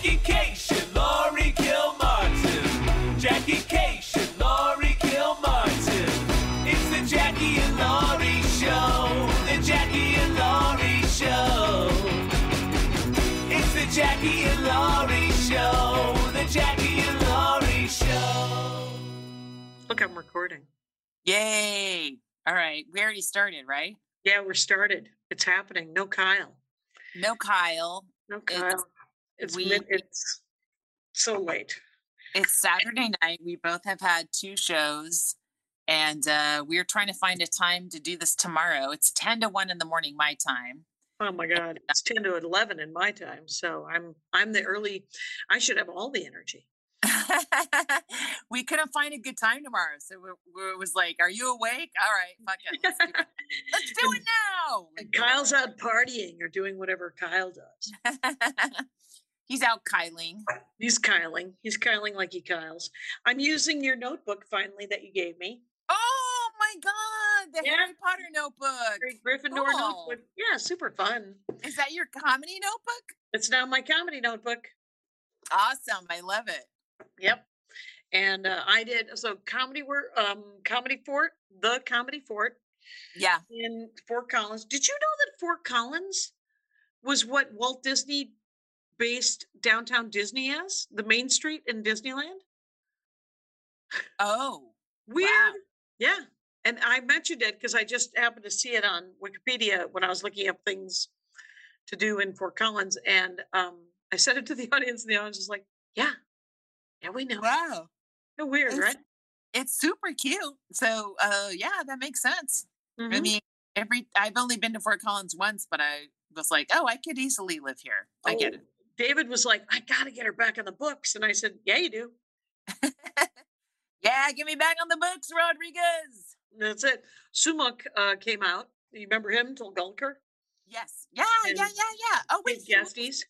Jackie Kashian, Laurie Kilmartin. Jackie Kashian, Laurie Kilmartin. It's the Jackie and Laurie Show. The Jackie and Laurie Show. It's the Jackie and Laurie Show. The Jackie and Laurie Show. Look, I'm recording. Yay! All right, we already started, right? Yeah, we're started. It's happening. No Kyle. No Kyle. No Kyle. It's so late. It's Saturday night. We both have had two shows, and we're trying to find a time to do this tomorrow. It's 10 to 1 in the morning my time. Oh my God. It's 10 to 11 in my time. So I'm the early. I should have all the energy. We couldn't find a good time tomorrow, so it was like, "Are you awake? All right, fuck it, let's do it. Let's do it now." Like, Kyle's out partying or doing whatever Kyle does. He's out Kyling. He's Kyling. He's Kyling like he Kyles. I'm using your notebook finally that you gave me. Oh my God, the Harry Potter notebook, Harry Gryffindor notebook. Yeah, super fun. Is that your comedy notebook? It's now my comedy notebook. Awesome, I love it. Yep. And I did. So the comedy fort. Yeah. In Fort Collins. Did you know that Fort Collins was what Walt Disney based downtown Disney as? The main street in Disneyland? Oh. Weird. Wow. Yeah. And I mentioned it because I just happened to see it on Wikipedia when I was looking up things to do in Fort Collins. And I said it to the audience, and the audience was like, yeah. Yeah, we know. Wow. They're weird, right? It's super cute. So, yeah, that makes sense. Mm-hmm. I mean, I've only been to Fort Collins once, but I was like, oh, I could easily live here. I get it. David was like, I got to get her back on the books. And I said, yeah, you do. Yeah, get me back on the books, Rodriguez. That's it. Sumuk came out. You remember him, Tolgulker? Yes. Yeah. Oh, wait. Gasties.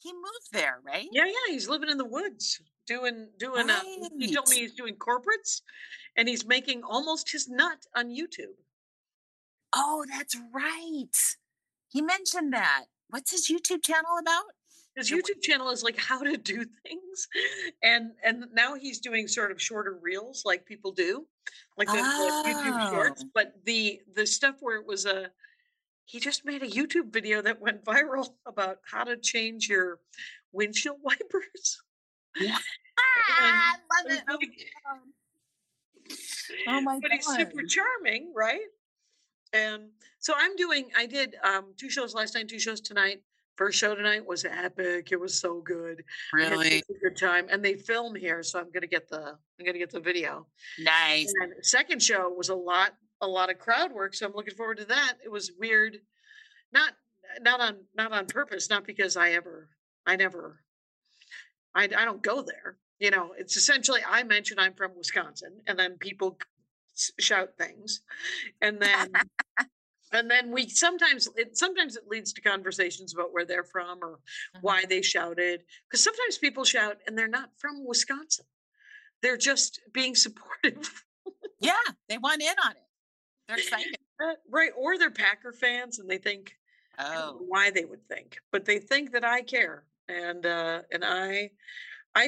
He moved there, right? Yeah. He's living in the woods, doing. Right. He told me he's doing corporates, and he's making almost his nut on YouTube. Oh, that's right. He mentioned that. What's his YouTube channel about? His YouTube channel is like how to do things, and now he's doing sort of shorter reels, like people do, like the YouTube shorts. But the stuff where it was a. He just made a YouTube video that went viral about how to change your windshield wipers. Ah, I love it. Oh my God. But he's super charming, right? And so I did two shows last night, two shows tonight. First show tonight was epic. It was so good. Really? It was a good time. And they film here, so I'm gonna get the video. Nice. And the second show was a lot of crowd work, so I'm looking forward to that. It was weird, not on purpose, not because I don't go there. You know, it's essentially I mentioned I'm from Wisconsin, and then people shout things, and then we sometimes it leads to conversations about where they're from or why they shouted, because sometimes people shout and they're not from Wisconsin; they're just being supportive. Yeah, they want in on it. They're excited. Right. Or they're Packer fans and they think, I don't know why they would think, but they think that I care. And I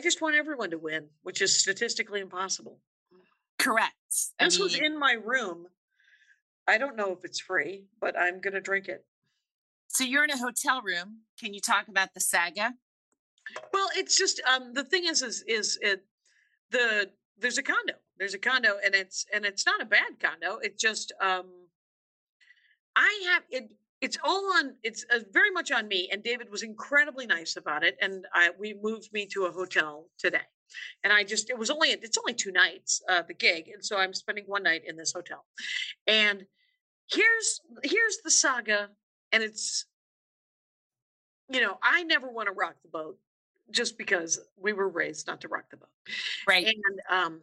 just want everyone to win, which is statistically impossible. Correct. This was in my room. I don't know if it's free, but I'm going to drink it. So you're in a hotel room. Can you talk about the saga? Well, it's just, the thing is there's a condo. There's a condo, and it's not a bad condo. It's just I have it. It's all on. It's very much on me. And David was incredibly nice about it. And we moved me to a hotel today. And it's only two nights the gig, and so I'm spending one night in this hotel. And here's the saga. And it's I never want to rock the boat, just because we were raised not to rock the boat, right? And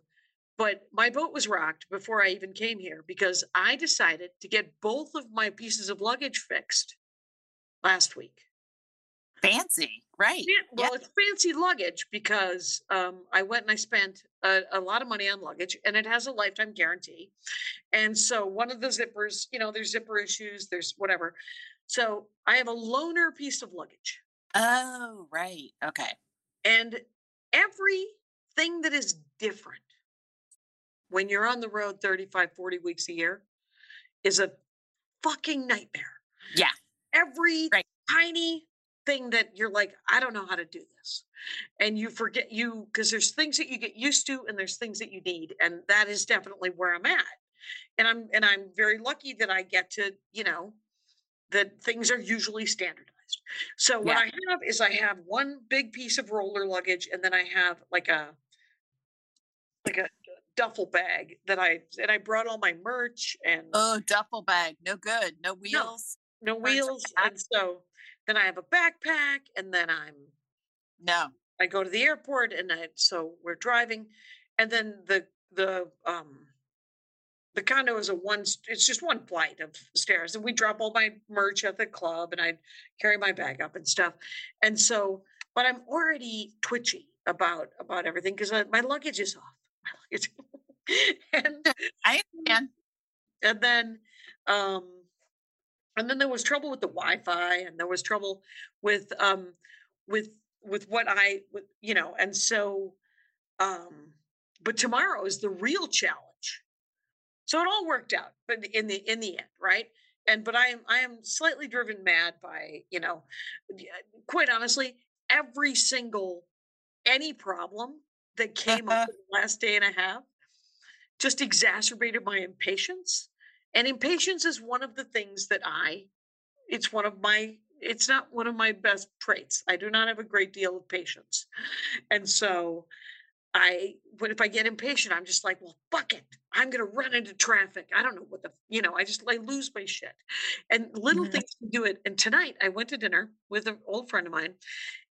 but my boat was rocked before I even came here because I decided to get both of my pieces of luggage fixed last week. Fancy, right? Well, It's fancy luggage because I went and I spent a lot of money on luggage, and it has a lifetime guarantee. And so one of the zippers, there's zipper issues, there's whatever. So I have a loaner piece of luggage. Oh, right. Okay. And everything that is different when you're on the road 35, 40 weeks a year is a fucking nightmare. Yeah. Every tiny thing that you're like, I don't know how to do this. And you forget you, because there's things that you get used to and there's things that you need. And that is definitely where I'm at. And I'm very lucky that I get to, you know, that things are usually standardized. So what I have is I have one big piece of roller luggage, and then I have like a duffel bag that I brought all my merch and duffel bag, no good, no wheels, no wheels. And so then I have a backpack, and then I go to the airport, and so we're driving, and then the condo is it's just one flight of stairs, and we drop all my merch at the club, and I carry my bag up and stuff. And so, but I'm already twitchy about everything because my luggage is off. My luggage, and I understand. And then there was trouble with the Wi-Fi, and there was trouble with what I, with, you know, and so, but tomorrow is the real challenge. So it all worked out, but in the end, right? And but I am slightly driven mad by, you know, quite honestly, any problem that came up in the last day and a half just exacerbated my impatience. And impatience is one of the things that it's not one of my best traits. I do not have a great deal of patience. And so if I get impatient, I'm just like, well, fuck it. I'm going to run into traffic. I don't know what I lose my shit. And little things can do it. And tonight I went to dinner with an old friend of mine,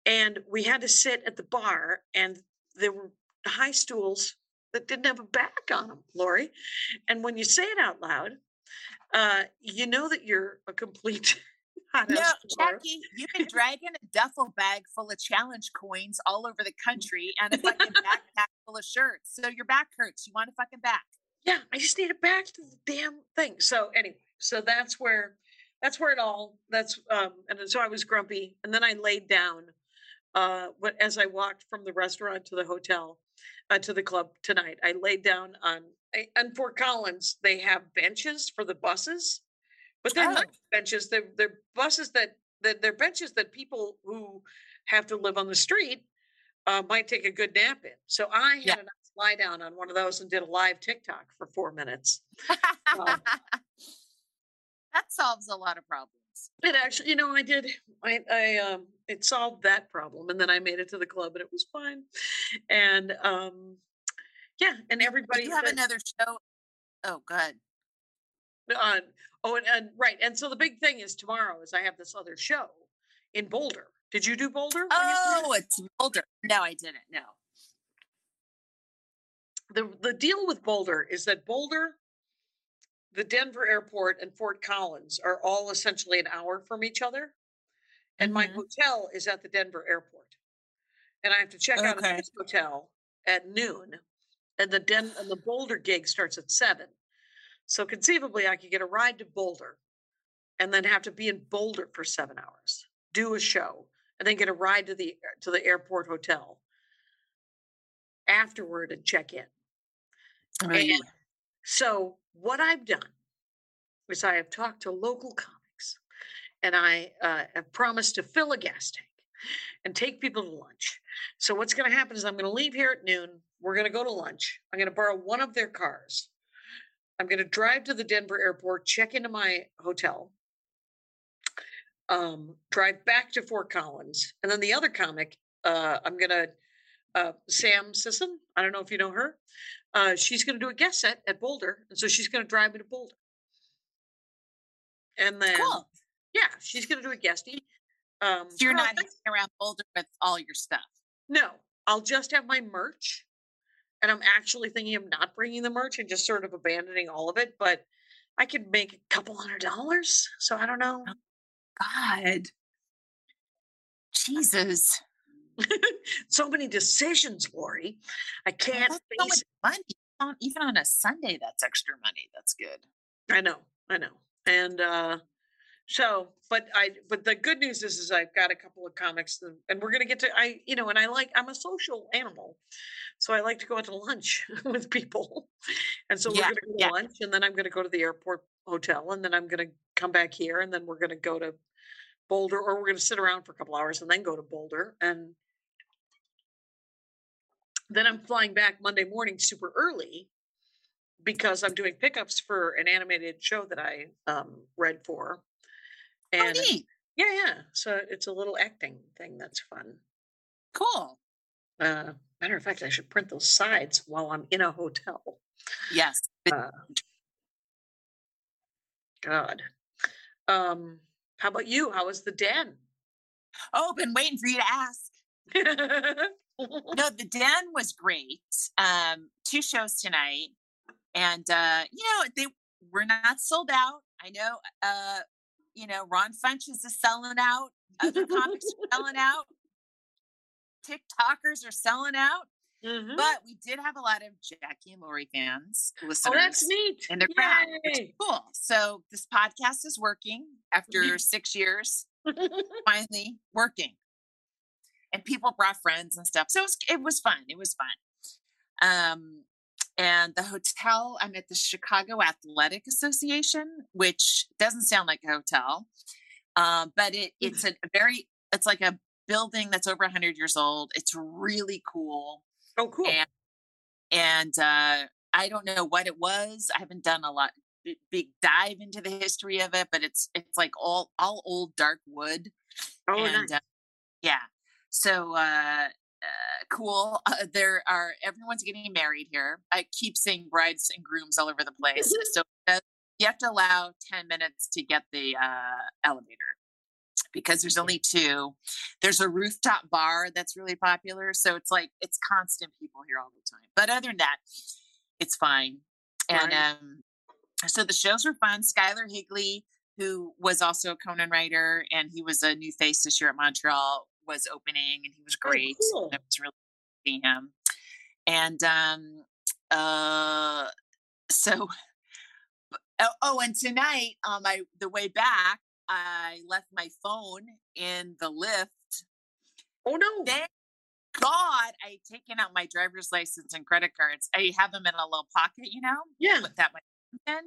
and we had to sit at the bar, and there were high stools that didn't have a back on them, Laurie. And when you say it out loud, you know that you're a complete... No, Jackie, you've been dragging a duffel bag full of challenge coins all over the country and a fucking backpack full of shirts. So your back hurts. You want a fucking back. Yeah, I just need a back to the damn thing. So anyway, so that's where it all, and so I was grumpy. And then I laid down as I walked from the restaurant to the hotel, to the club tonight, I laid down on Fort Collins. They have benches for the buses. But they're not benches. They're buses they're benches that people who have to live on the street might take a good nap in. So I had a nice lie down on one of those and did a live TikTok for 4 minutes. That solves a lot of problems. It actually, you know, I did. I it solved that problem, and then I made it to the club, and it was fine. And and everybody. Do you have another show? Oh, go ahead. And so the big thing is tomorrow is I have this other show in Boulder. Did you do Boulder? Oh, it's Boulder. No, I didn't. No. The deal with Boulder is that Boulder, the Denver airport, and Fort Collins are all essentially an hour from each other. And my hotel is at the Denver airport. And I have to check out of this hotel at noon. And the Boulder gig starts at 7. So conceivably, I could get a ride to Boulder and then have to be in Boulder for 7 hours, do a show, and then get a ride to the airport hotel afterward and check in. Right. And so what I've done is I have talked to local comics, and I have promised to fill a gas tank and take people to lunch. So what's going to happen is I'm going to leave here at noon. We're going to go to lunch. I'm going to borrow one of their cars. I'm going to drive to the Denver airport, check into my hotel, drive back to Fort Collins. And then the other comic, Sam Sisson, I don't know if you know her. She's going to do a guest set at Boulder. And so she's going to drive me to Boulder. And then, she's going to do a guestie. So you're not hanging around Boulder with all your stuff. No, I'll just have my merch. And I'm actually thinking of not bringing the merch and just sort of abandoning all of it. But I could make a couple $100. So I don't know. God. Jesus. So many decisions, Laurie. I can't. That's so much money. Even on a Sunday, that's extra money. That's good. I know. And So, but the good news is I've got a couple of comics that, and we're going to get to, I'm a social animal. So I like to go out to lunch with people. And so we're going to go to lunch, and then I'm going to go to the airport hotel, and then I'm going to come back here, and then we're going to go to Boulder, or we're going to sit around for a couple hours and then go to Boulder. And then I'm flying back Monday morning super early because I'm doing pickups for an animated show that I read for. And so it's a little acting thing that's fun. Cool. Matter of fact, I should print those sides while I'm in a hotel. Yes. God. How about you? How was the den? Oh, been waiting for you to ask. No, the den was great. Two shows tonight, and they were not sold out. I know. Ron Funches is selling out. Other comics are selling out. TikTokers are selling out. Mm-hmm. But we did have a lot of Jackie and Laurie fans, listeners. Oh, that's neat. And they're proud. Cool. So this podcast is working after 6 years. Finally working. And people brought friends and stuff. So it was fun. It was fun. And the hotel, I'm at the Chicago Athletic Association, which doesn't sound like a hotel, but it's like a building that's over 100 years old. It's really cool. Oh, cool. And I don't know what it was. I haven't done a lot, big dive into the history of it, but it's like all old dark wood. Oh, and, nice. Yeah. So, cool. Everyone's getting married here. I keep seeing brides and grooms all over the place. So you have to allow 10 minutes to get the elevator because there's only two. There's a rooftop bar that's really popular. So it's like, it's constant people here all the time. But other than that, it's fine. And so the shows were fun. Skylar Higley, who was also a Conan writer, and he was a new face this year at Montreal, was opening, and he was great. Oh, cool. It was really seeing him. And and tonight on the way back, I left my phone in the lift. Oh no. Thank God I'd taken out my driver's license and credit cards. I have them in a little pocket, with that money.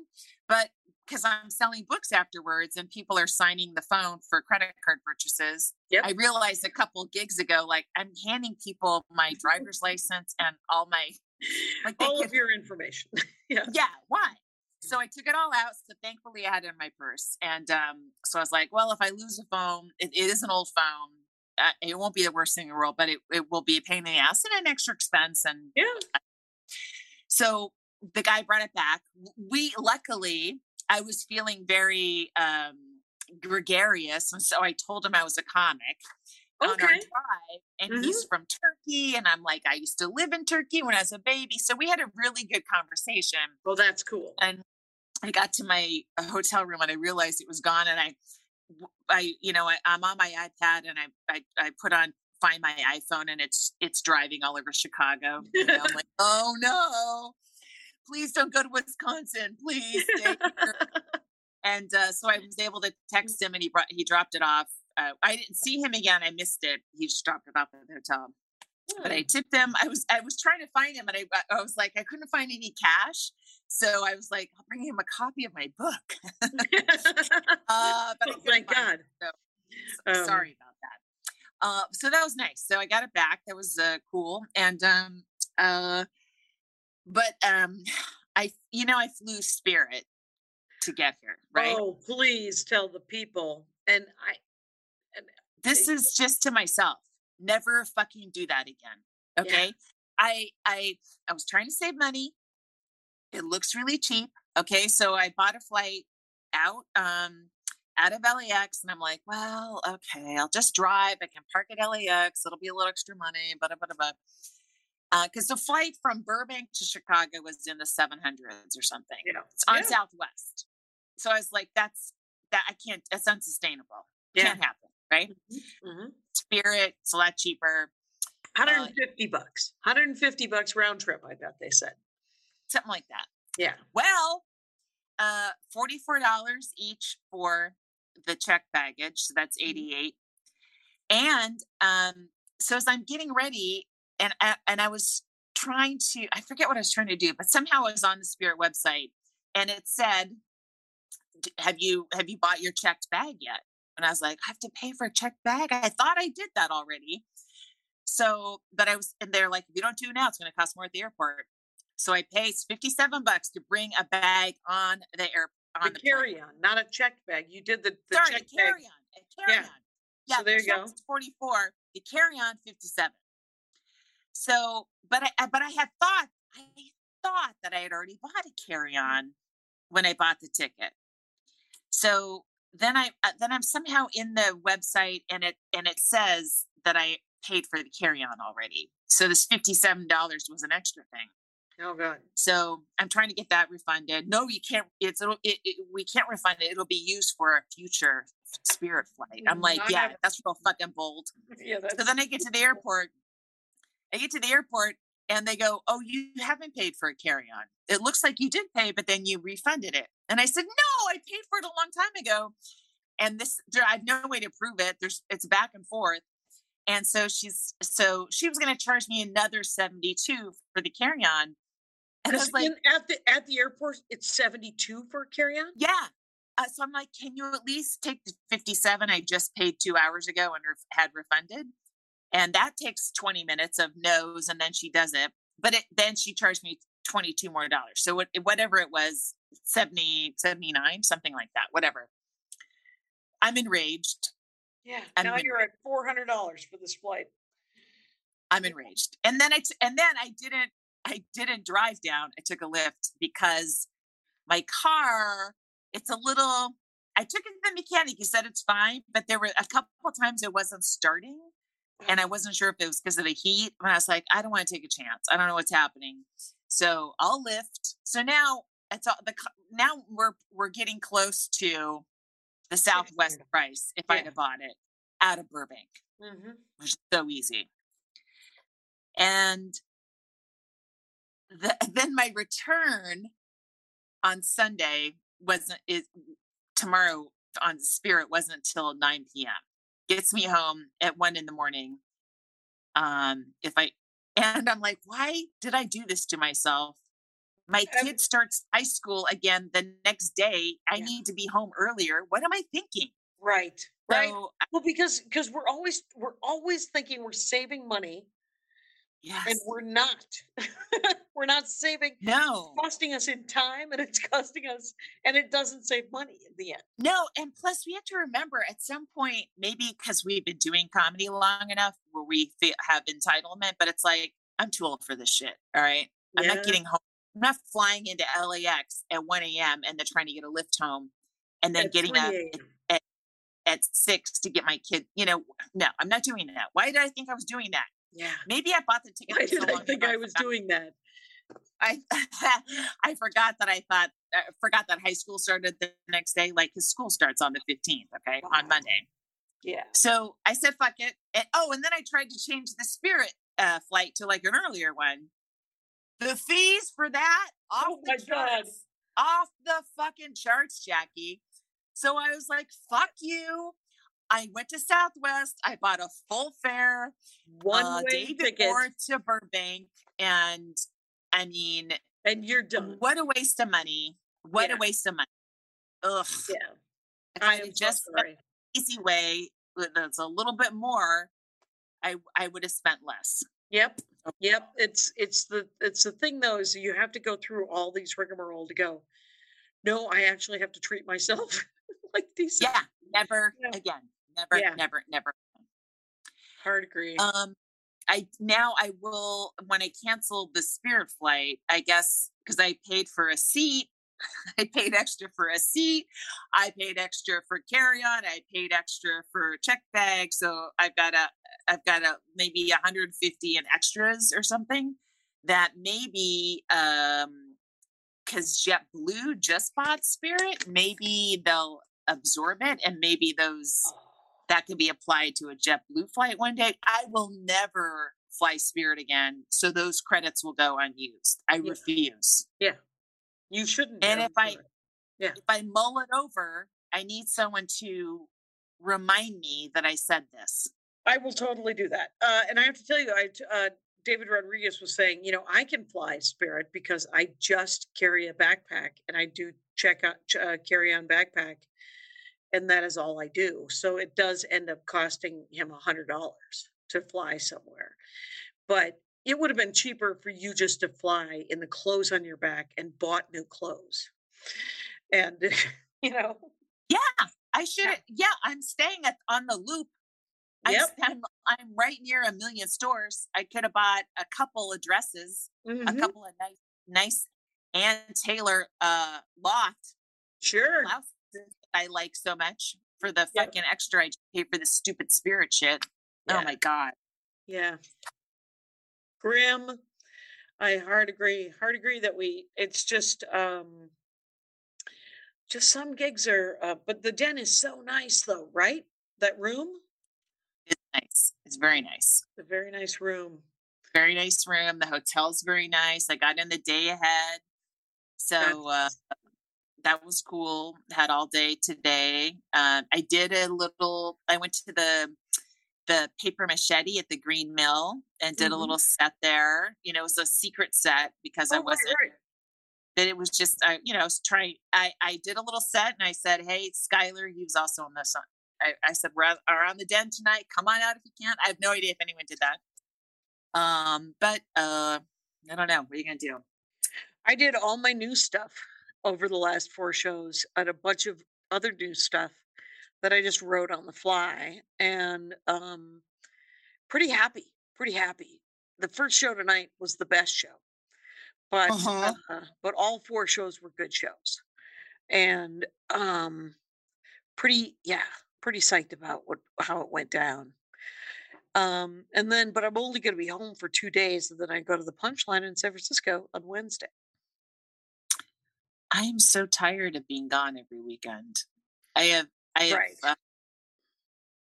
But because I'm selling books afterwards and people are signing the phone for credit card purchases. Yep. I realized a couple gigs ago, like I'm handing people my driver's license and all my, of your information. Yeah. Why? So I took it all out. So thankfully I had it in my purse. And, so I was like, well, if I lose a phone, it is an old phone. It won't be the worst thing in the world, but it will be a pain in the ass and an extra expense. And so the guy brought it back. Luckily, I was feeling very gregarious. And so I told him I was a comic on our drive. And he's from Turkey. And I'm like, I used to live in Turkey when I was a baby. So we had a really good conversation. Well, that's cool. And I got to my hotel room and I realized it was gone. And I'm on my iPad and I put on Find My iPhone, and it's driving all over Chicago. I'm like, oh no. Please don't go to Wisconsin, please. And so I was able to text him, and he dropped it off. I didn't see him again. I missed it. He just dropped it off at the hotel. Yeah. But I tipped him. I was trying to find him, and I was like, I couldn't find any cash. So I was like, I'll bring him a copy of my book. But oh my God. So sorry about that. So that was nice. So I got it back. That was cool. And I flew Spirit to get here, right? Oh, please tell the people. This is just to myself. Never fucking do that again. Okay. Yeah. I was trying to save money. It looks really cheap. Okay. So I bought a flight out of LAX, and I'm like, well, okay, I'll just drive. I can park at LAX. It'll be a little extra money, blah, blah, blah, blah. Because the flight from Burbank to Chicago was in the 700s or something. Yeah. It's on Southwest. So I was like, that's unsustainable. Yeah. Can't happen, right? Mm-hmm. Spirit, it's a lot cheaper. $150 bucks. $150 round trip, I bet they said. Something like that. Yeah. Well, $44 each for the check baggage. So that's 88. And so as I'm getting ready, and I was trying to, I forget what I was trying to do, but somehow I was on the Spirit website and it said, have you bought your checked bag yet? And I was like, I have to pay for a checked bag. I thought I did that already. So, but I was, and they're like, if you don't do it now, it's going to cost more at the airport. So I paid $57 to bring a bag on the airport. On the carry-on, not a checked bag. You did the sorry, checked bag. A carry-on. Yeah. So there you go. $44. The carry-on, $57. So, but I thought that I had already bought a carry-on when I bought the ticket. So then I'm somehow in the website and it says that I paid for the carry-on already. So this $57 was an extra thing. Oh God. So I'm trying to get that refunded. No, you can't. We can't refund it. It'll be used for a future Spirit flight. I'm like, yeah, that's real fucking bold. Yeah. So then I get to the airport and they go, oh, you haven't paid for a carry-on. It looks like you did pay, but then you refunded it. And I said, no, I paid for it a long time ago. And I have no way to prove it. It's back and forth. And so she was going to charge me another $72 for the carry-on. And I was like, at the airport, it's $72 for a carry-on? Yeah. So I'm like, can you at least take the $57 I just paid 2 hours ago and had refunded? And that takes 20 minutes of no's, and then she does it. But then she charged me $22 more. So whatever it was, 70, 79, something like that, whatever. I'm enraged. Yeah. Now you're at $400 for this flight. I'm enraged. And then I didn't drive down. I took a Lyft because my car, I took it to the mechanic. He said it's fine, but there were a couple of times it wasn't starting. And I wasn't sure if it was because of the heat. And I was like, I don't want to take a chance. I don't know what's happening. So I'll Lyft. So now we're getting close to the Southwest price if I'd have bought it out of Burbank, which is so easy. And then my return on Sunday tomorrow on Spirit wasn't until 9 p.m. Gets me home at 1 a.m. I'm like, why did I do this to myself? My kid starts high school again the next day. I need to be home earlier. What am I thinking? Right. Right. So, well, because we're always thinking we're saving money. Yes. And we're not. We're not saving. No. It's costing us in time and it's costing us, and it doesn't save money in the end. No. And plus we have to remember at some point, maybe because we've been doing comedy long enough where we have entitlement, but it's like, I'm too old for this shit. All right. Yeah. I'm not getting home. I'm not flying into LAX at 1 a.m. and then trying to get a Lyft home and then getting up at 6 to get my kid. You know, no, I'm not doing that. Why did I think I was doing that? Yeah. Maybe I bought the ticket. Why did I think I was doing that? I forgot that I forgot that high school started the next day. Like his school starts on the 15th, okay, on Monday. Yeah. So I said, fuck it. And then I tried to change the Spirit flight to like an earlier one. The fees for that, off the fucking charts, Jackie. So I was like, fuck you. I went to Southwest. I bought a full fare one-way ticket before to Burbank. And I mean, and you're done. What a waste of money. What a waste of money. Ugh. Yeah. If I had just spent an easy way that's a little bit more, I would have spent less. Yep. Yep. It's the thing though, is you have to go through all these rigmarole to go, no, I actually have to treat myself like these. Yeah. Never again. Never. Hard agree. I will, when I canceled the Spirit flight, I guess, cause I paid for a seat. I paid extra for a seat. I paid extra for carry-on. I paid extra for check bag. So I've got maybe 150 in extras or something that maybe, cause JetBlue just bought Spirit, maybe they'll absorb it. And maybe that could be applied to a JetBlue flight one day. I will never fly Spirit again. So those credits will go unused. I refuse. Yeah. You shouldn't. And if I mull it over, I need someone to remind me that I said this. I will totally do that. And I have to tell you, David Rodriguez was saying, you know, I can fly Spirit because I just carry a backpack and I do carry on backpack. And that is all I do. So it does end up costing him $100 to fly somewhere. But it would have been cheaper for you just to fly in the clothes on your back and bought new clothes. And, you know. Yeah, I should. Yeah, I'm staying on the loop. Yep. I'm right near a million stores. I could have bought a couple of dresses, a couple of nice Ann Taylor loft. Sure. Blouses I like so much for the fucking extra I pay for this stupid Spirit shit. Yeah. Oh my God. Yeah. Grim. I hard agree that it's just some gigs are, but the Den is so nice though, right? That room. It's nice. It's very nice. It's a very nice room. Very nice room. The hotel's very nice. I got in the day ahead. So, that was cool. Had all day today. I did I went to the paper machete at the Green Mill and did a little set there. You know, it was a secret set because I wasn't. Right. That it was just, you know, I was trying. I did a little set and I said, hey, Skylar, he was also on this one. I said, we're on the Den tonight. Come on out if you can. I have no idea if anyone did that. But I don't know. What are you going to do? I did all my new stuff over the last 4 shows and a bunch of other new stuff that I just wrote on the fly, and pretty happy. The first show tonight was the best show, but all 4 shows were good shows, and pretty psyched about how it went down. And then, but I'm only going to be home for 2 days, and then I go to the Punchline in San Francisco on Wednesday. I am so tired of being gone every weekend. I have right.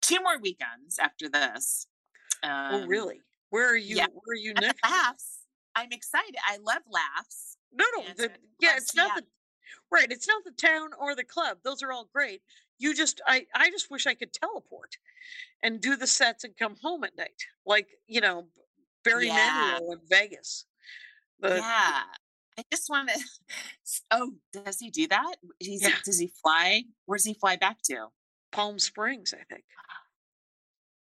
2 more weekends after this. Oh, really? Where are you? Yeah. Where are you next? Laughs. I'm excited. I love Laughs. No. It's not the right. It's not the town or the club. Those are all great. You just, I just wish I could teleport and do the sets and come home at night, like you know, Barry Manilow in Vegas. I just want to. Oh, does he do that? Does he fly? Where does he fly back to? Palm Springs, I think.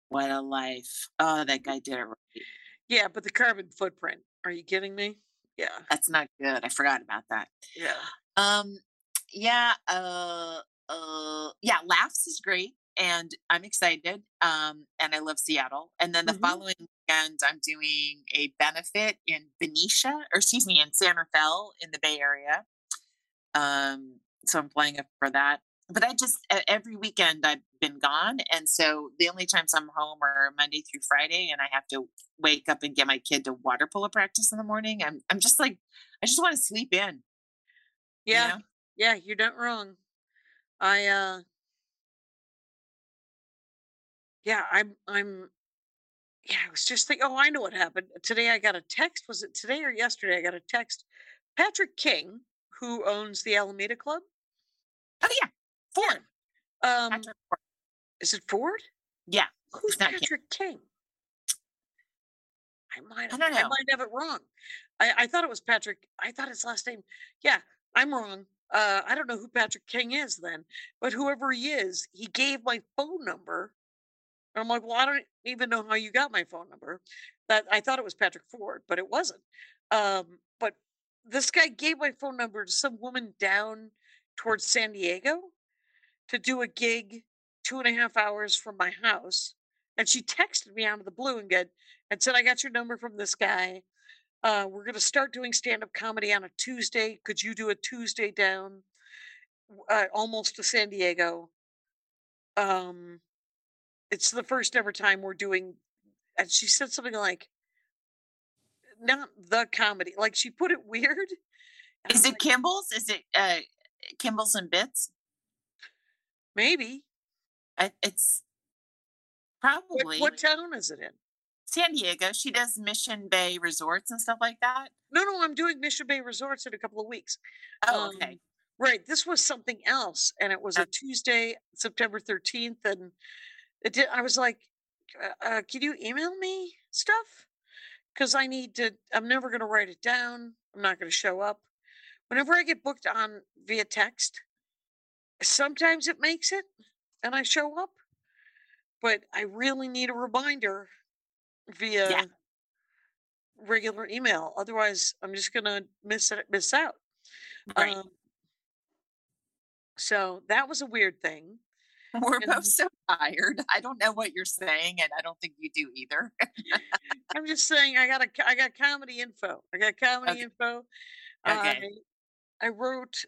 What a life! Oh, that guy did it right. Yeah, but the carbon footprint. Are you kidding me? Yeah, that's not good. I forgot about that. Yeah. Laughs is great, and I'm excited. And I love Seattle. And then the following weekend, I'm doing a benefit in San Rafael in the Bay Area. So I'm flying up for that. But I just every weekend I've been gone, and so the only times I'm home are Monday through Friday, and I have to wake up and get my kid to water polo practice in the morning. I'm just like, I just want to sleep in. Yeah, you know? Yeah, you're not wrong. I was just thinking, I know what happened today. I got a text. Was it today or yesterday? I got a text. Patrick King, who owns the Alameda Club. Oh yeah. Ford. Yeah. Ford. Is it Ford? Yeah. Who's Patrick King? I might have it wrong. I thought it was Patrick. I thought his last name. Yeah, I'm wrong. I don't know who Patrick King is then, but whoever he is, he gave my phone number. And I'm like, well, I don't even know how you got my phone number. That I thought it was Patrick Ford, but it wasn't. But this guy gave my phone number to some woman down towards San Diego to do a gig 2.5 hours from my house. And she texted me out of the blue and said, I got your number from this guy. We're going to start doing stand-up comedy on a Tuesday. Could you do a Tuesday down almost to San Diego? It's the first ever time we're doing, and she said something like, not the comedy. Like she put it weird. Is it like, Kimball's? Is it Kimball's and Bits? Maybe. It's probably. What town is it in? San Diego. She does Mission Bay Resorts and stuff like that. No, I'm doing Mission Bay Resorts in a couple of weeks. Oh, okay. Right. This was something else. And it was a Tuesday, September 13th. And I was like, can you email me stuff? Because I need to, I'm never going to write it down. I'm not going to show up. Whenever I get booked on via text, sometimes it makes it and I show up. But I really need a reminder via regular email. Otherwise, I'm just going to miss out. Right. So that was a weird thing. We're both so tired. I don't know what you're saying, and I don't think you do either. I'm just saying I got comedy info. I got comedy info. Okay. I wrote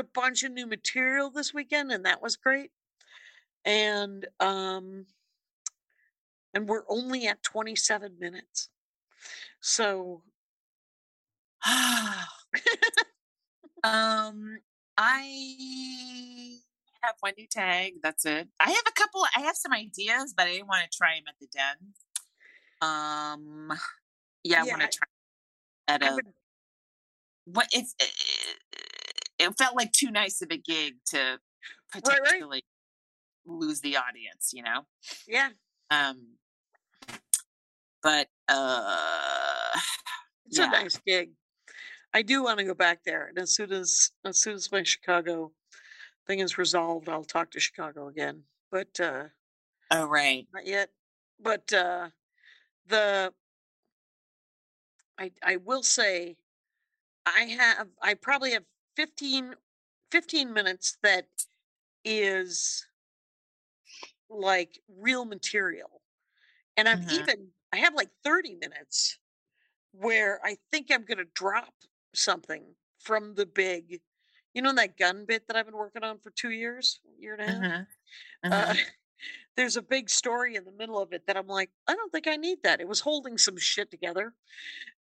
a bunch of new material this weekend, and that was great. And we're only at 27 minutes. So I have one new tag. That's it. I have some ideas, but I didn't want to try them at the den. I want to try at what if it felt like too nice of a gig to potentially lose the audience, you know? Yeah. It's a nice gig. I do want to go back there, and as soon as my Chicago thing is resolved, I'll talk to Chicago again. But not yet. But I will say I probably have 15 minutes that is like real material, and I'm I have like 30 minutes where I think I'm going to drop something from the big, you know, that gun bit that I've been working on for 2 years, year and a half. There's a big story in the middle of it that I'm like, I don't think I need that. It was holding some shit together,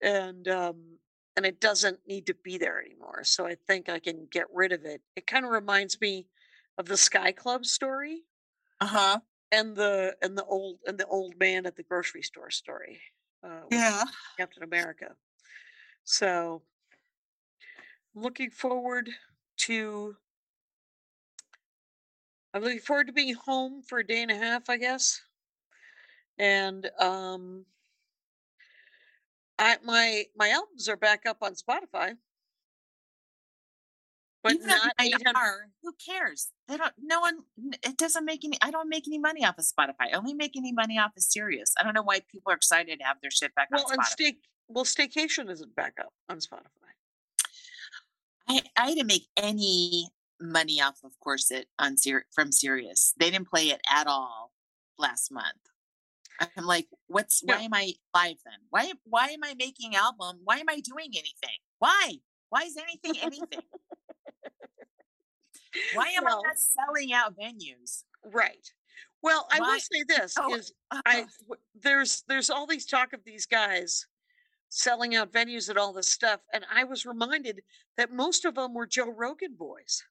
and it doesn't need to be there anymore. So I think I can get rid of it. It kind of reminds me of the Sky Club story, and the old man at the grocery store story. Captain America. So I'm looking forward to being home for a day and a half, I guess. And my albums are back up on Spotify. But even not are, who cares? It doesn't make any, I don't make any money off of Spotify. I only make any money off of Sirius. I don't know why people are excited to have their shit back on Spotify. Staycation isn't back up on Spotify. I didn't make any money off of Corset from Sirius. They didn't play it at all last month. I'm like, why am I live then? Why am I making album? Why am I doing anything? Why is anything? Why am I not selling out venues? Right. Well, I will say this there's all these talk of these guys selling out venues and all this stuff, and I was reminded that most of them were Joe Rogan boys.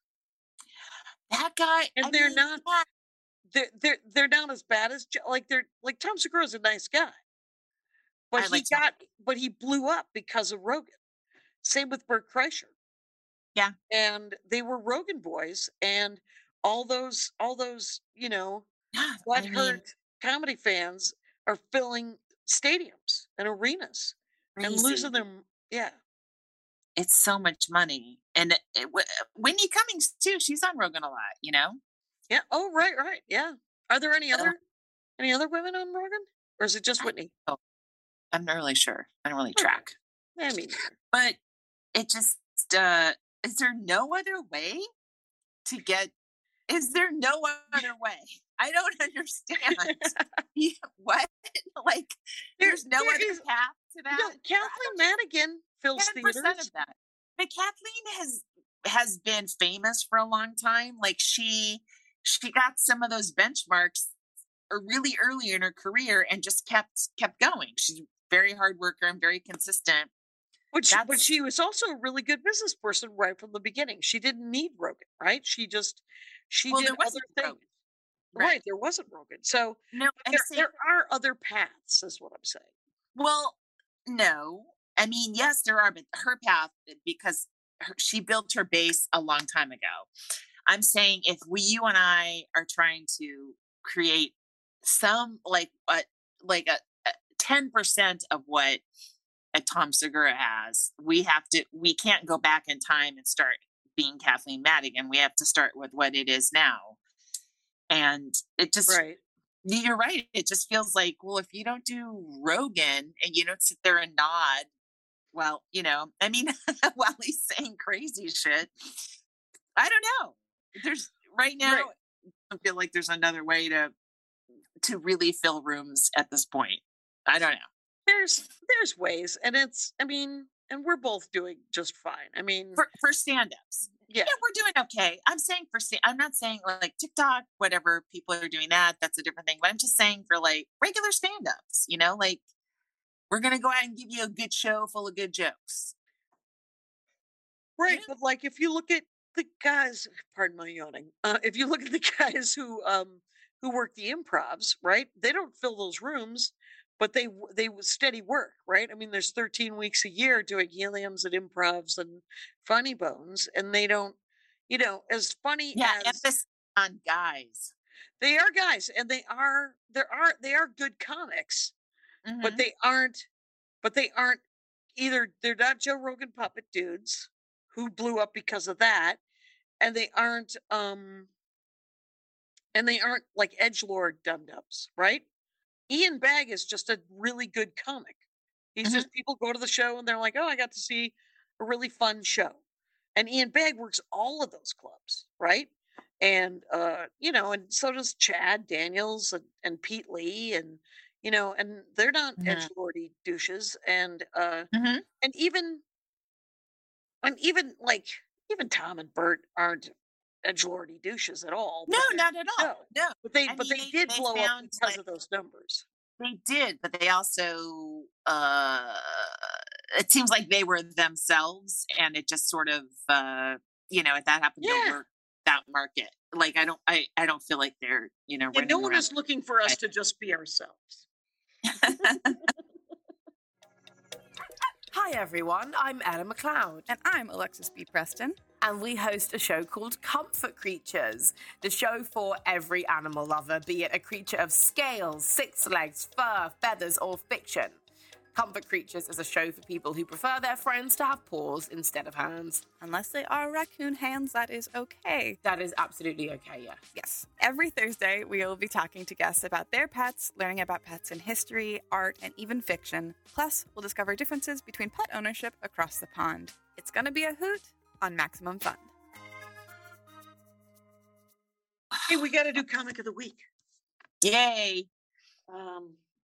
That guy, and they're not as bad as like Tom Segura's a nice guy, but but he blew up because of Rogan. Same with Bert Kreischer. Yeah. And they were Rogan boys and all those, you know, comedy fans are filling stadiums and arenas and losing them. Yeah. It's so much money. And Wendy Cummings too, she's on Rogan a lot, you know? Yeah. Oh, right. Yeah. Are there any other women on Rogan, or is it just Whitney? I'm not really sure. I don't really track. I mean, but it just, is there no other way to get? Is there no other way? I don't understand. What? Like, there's no other path to that. No, Kathleen Madigan fills 10% theaters. Of that. But Kathleen has been famous for a long time. Like she got some of those benchmarks really early in her career and just kept going. She's a very hard worker and very consistent. But she was also a really good business person right from the beginning. She didn't need Rogan, right? She did other things. Right, there wasn't Rogan. So no, there are other paths, is what I'm saying. Well, no. I mean, yes, there are, but her path, because she built her base a long time ago. I'm saying if you and I are trying to create some, like a 10% of what a Tom Segura has, we can't go back in time and start being Kathleen Madigan. We have to start with what it is now. And it just, right. You're right. It just feels like, well, if you don't do Rogan and you don't sit there and nod, well, you know, I mean, while he's saying crazy shit, I don't know. There's right now, right. I feel like there's another way to really fill rooms at this point. I don't know. There's ways, and it's, I mean, and we're both doing just fine. I mean, for stand-ups. Yeah, we're doing okay. I'm saying I'm not saying like TikTok, whatever people are doing that's a different thing. But I'm just saying for like regular stand-ups, you know, like we're going to go out and give you a good show full of good jokes. Right. Yeah. But like, if you look at the guys, pardon my yawning. If you look at the guys who work the improvs, right? They don't fill those rooms, but they steady work, right? I mean, there's 13 weeks a year doing heliums and improvs and funny bones, and they don't, you know, as funny as emphasis on guys. They are guys, and they are good comics, mm-hmm. but they aren't either. They're not Joe Rogan puppet dudes who blew up because of that, and they aren't like edgelord dum-dums, right? Ian Bagg is just a really good comic. He's mm-hmm. just, people go to the show and they're like, oh, I got to see a really fun show. And Ian Bagg works all of those clubs, right? And, you know, and so does Chad Daniels and Pete Lee, and, you know, and they're not mm-hmm. edgelordy douches. And, mm-hmm. and even Tom and Bert aren't edgelordy douches at all. No, not at all. No. But they did blow up because of those numbers. They did, but they also it seems like they were themselves, and it just sort of you know, if that happened over that market. Like I don't feel like they're, you know, no one is looking for us to just be ourselves. Hi everyone, I'm Ella McLeod. And I'm Alexis B. Preston. And we host a show called Comfort Creatures, the show for every animal lover, be it a creature of scales, six legs, fur, feathers, or fiction. Comfort Creatures is a show for people who prefer their friends to have paws instead of hands. Unless they are raccoon hands, that is okay. That is absolutely okay, yeah. Yes. Every Thursday, we will be talking to guests about their pets, learning about pets in history, art, and even fiction. Plus, we'll discover differences between pet ownership across the pond. It's going to be a hoot on Maximum Fun. Hey, we got to do Comic of the Week. Yay.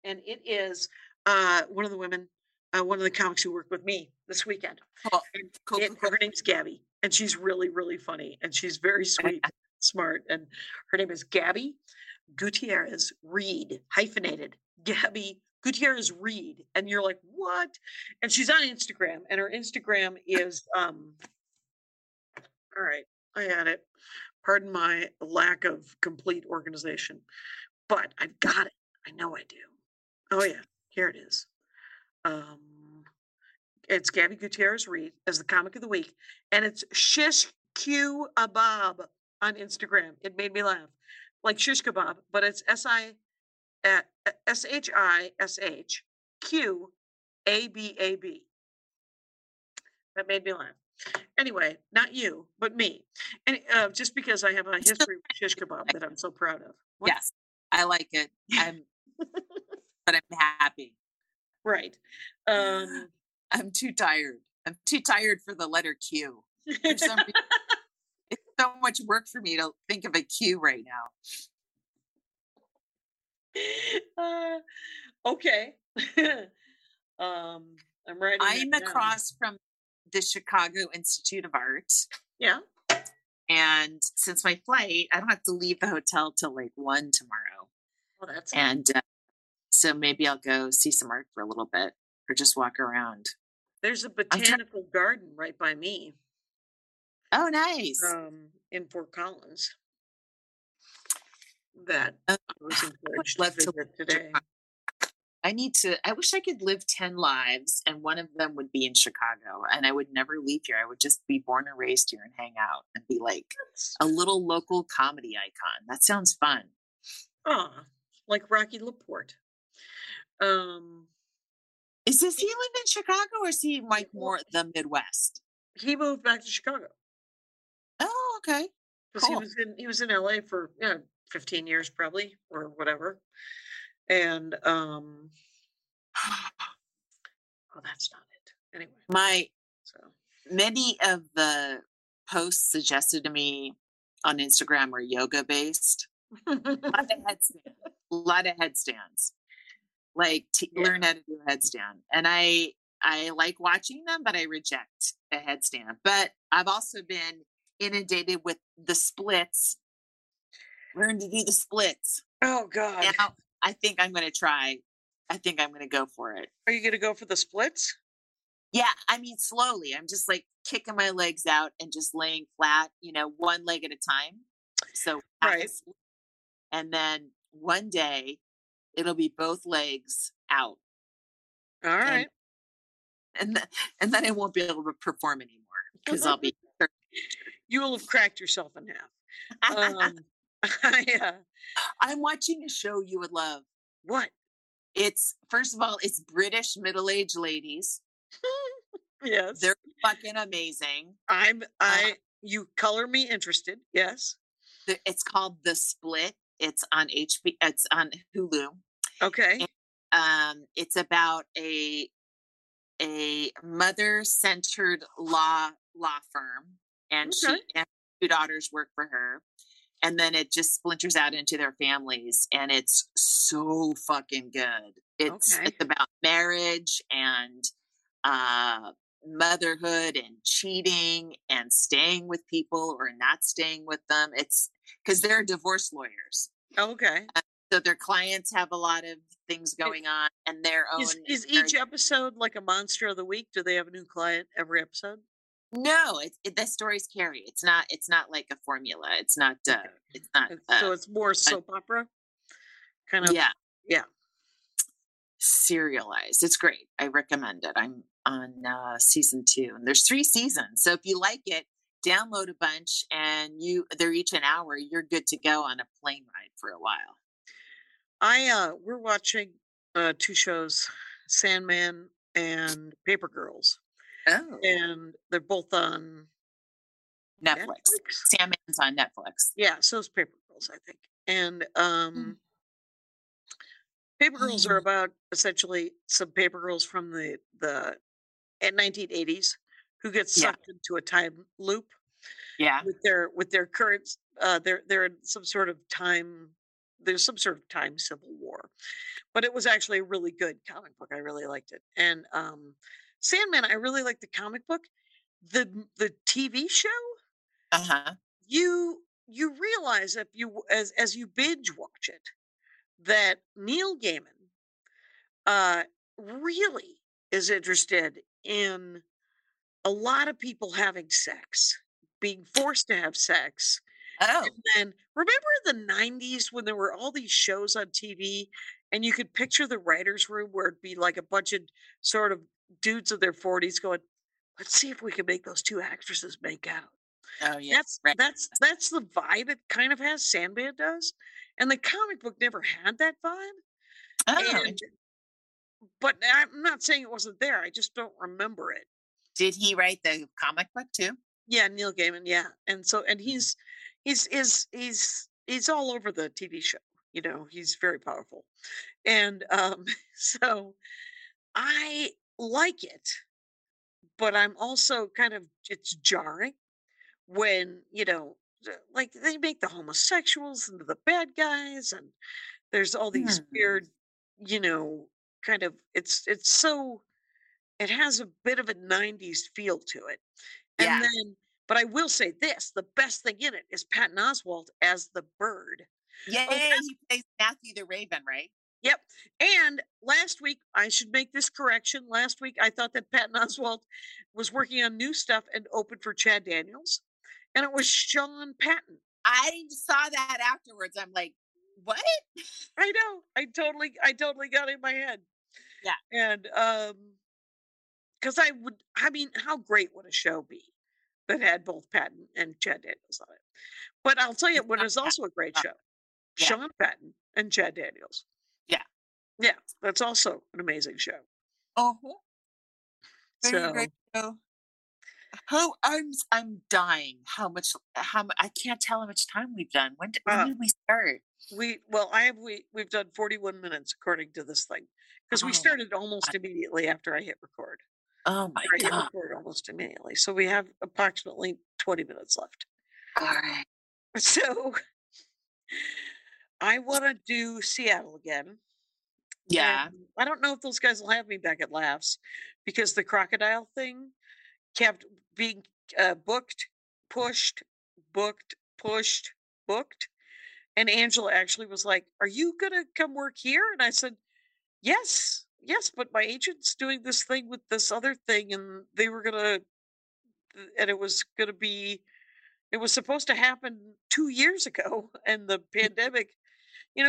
And it is... one of the women, one of the comics who worked with me this weekend. Oh, cool. Her name's Gabby, and she's really, really funny, and she's very sweet, and smart, and her name is Gabby Gutierrez-Reed, hyphenated, Gabby Gutierrez-Reed, and you're like, what? And she's on Instagram, and her Instagram is, all right, I had it. Pardon my lack of complete organization, but I've got it. I know I do. Oh, yeah. Here it is. It's Gabby Gutierrez-Reed as the Comic of the Week, and it's Shish Q Abob on Instagram. It made me laugh, like shish kebab, but it's SHISHQ ABAB. That made me laugh. Anyway, not you, but me, and just because I have a history with shish kebab that I'm so proud of. What? Yes, I like it. I'm. But I'm happy. Right. I'm too tired. I'm too tired for the letter Q. For some reason, it's so much work for me to think of a Q right now. Okay. I'm ready. I'm across from the Chicago Institute of Art. Yeah. And since my flight, I don't have to leave the hotel till like 1 tomorrow. Well, that's nice. So maybe I'll go see some art for a little bit or just walk around. There's a botanical garden right by me. Oh, nice. In Fort Collins. That I was encouraged to visit today. I wish I could live 10 lives and one of them would be in Chicago, and I would never leave here. I would just be born and raised here and hang out and be like a little local comedy icon. That sounds fun. Oh, like Rocky LaPorte. Is this, he lived in Chicago, or is he like more the Midwest? He moved back to Chicago. Oh, okay. Cool. He was in LA for 15 years probably, or whatever. And oh, that's not it. Anyway, many of the posts suggested to me on Instagram are yoga based. A lot of headstands. Like learn how to do a headstand, and I like watching them, but I reject a headstand. But I've also been inundated with the splits. Learn to do the splits. Oh God! Now, I think I'm going to try. I think I'm going to go for it. Are you going to go for the splits? Yeah. I mean, slowly. I'm just like kicking my legs out and just laying flat, one leg at a time. So, right. And then one day it'll be both legs out. All right. And then I won't be able to perform anymore because I'll be. You will have cracked yourself in half. I'm watching a show you would love. What? It's, first of all, it's British middle-aged ladies. Yes. They're fucking amazing. You color me interested. Yes. It's called The Split. It's on HBO. It's on Hulu. Okay. And, it's about a mother-centered law firm, and she and two daughters work for her. And then it just splinters out into their families, and it's so fucking good. It's about marriage and motherhood and cheating and staying with people or not staying with them. It's because they're divorce lawyers. Okay. So their clients have a lot of things going on, and their own. Is each episode like a monster of the week? Do they have a new client every episode? No, the stories carry. It's not like a formula. It's not. So it's more soap opera kind of. Yeah. Yeah. Serialized. It's great. I recommend it. I'm on season 2, and there's 3 seasons. So if you like it, download a bunch, and they're each an hour. You're good to go on a plane ride for a while. We're watching 2 shows, Sandman and Paper Girls. Oh. And they're both on Netflix. Sandman's on Netflix. Yeah, so is Paper Girls, I think. And Paper Girls are about essentially some paper girls from the 1980s who get sucked into a time loop. Yeah. With their current they're in some sort of time. There's some sort of time civil war. But it was actually a really good comic book. I really liked it. And Sandman, I really like the comic book. The TV show, you realize if you as you binge watch it that Neil Gaiman really is interested in a lot of people having sex, being forced to have sex. Oh, and then remember in the 90s when there were all these shows on TV, and you could picture the writer's room where it'd be like a bunch of sort of dudes in their 40s going, let's see if we can make those 2 actresses make out. Oh yeah, that's the vibe it kind of has. Sandman does, and the comic book never had that vibe. Oh, but I'm not saying it wasn't there. I just don't remember it. Did he write the comic book too? Yeah, Neil Gaiman. Yeah, and so he's all over the TV show. He's very powerful, and so I like it, but I'm also kind of, it's jarring when, like they make the homosexuals into the bad guys, and there's all these weird, kind of, it's so, it has a bit of a 90s feel to it. And then, but I will say this, the best thing in it is Patton Oswalt as the bird. Yeah. He plays Matthew the Raven, right? Yep. And last week, I should make this correction. Last week, I thought that Patton Oswalt was working on new stuff and opened for Chad Daniels. And it was Sean Patton. I saw that afterwards. I'm like, what? I know. I totally got it in my head. Yeah. And because I mean, how great would a show be that had both Patton and Chad Daniels on it? But I'll tell you what is also a great show. Yeah. Sean Patton and Chad Daniels. Yeah. Yeah. That's also an amazing show. Uh-huh. Very great show. Oh, I'm dying. How much I can't tell how much time we've done. When did we start? We've done 41 minutes according to this thing, because we started almost immediately after I hit record. Oh my God. I hit record almost immediately. So we have approximately 20 minutes left. All right. So I want to do Seattle again. Yeah. And I don't know if those guys will have me back at Laughs, because the crocodile thing kept being booked. And Angela actually was like, are you going to come work here? And I said, yes, but my agent's doing this thing with this other thing. And they were it was supposed to happen 2 years ago. And the pandemic,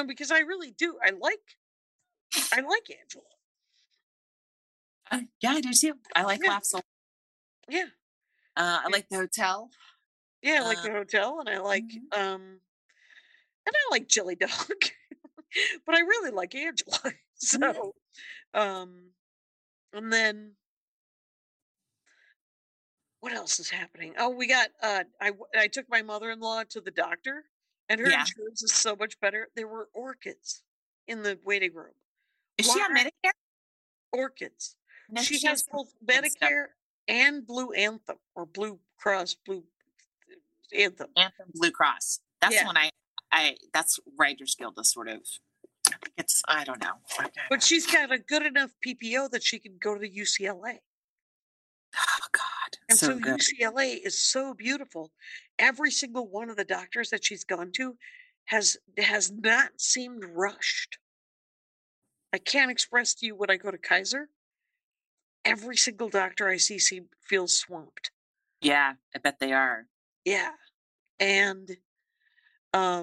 because I really do. I like Angela. Yeah, I do too. I like Laughs a lot. Yeah. I like the hotel. Yeah, I like the hotel, and I like and I like Chili Dog. But I really like Angela. So and then what else is happening? Oh, we got I took my mother-in-law to the doctor, and her insurance is so much better. There were orchids in the waiting room. Is she on Medicare? Orchids. No, she has both Medicare and Blue Anthem, or Blue Cross, Blue Anthem. Anthem, Blue Cross. That's when that's Writers Guild is sort of, I think it's, I don't know. But she's got a good enough PPO that she can go to UCLA. Oh, God. And so good. UCLA is so beautiful. Every single one of the doctors that she's gone to has not seemed rushed. I can't express to you, when I go to Kaiser, every single doctor I see feels swamped. Yeah, I bet they are. Yeah. And I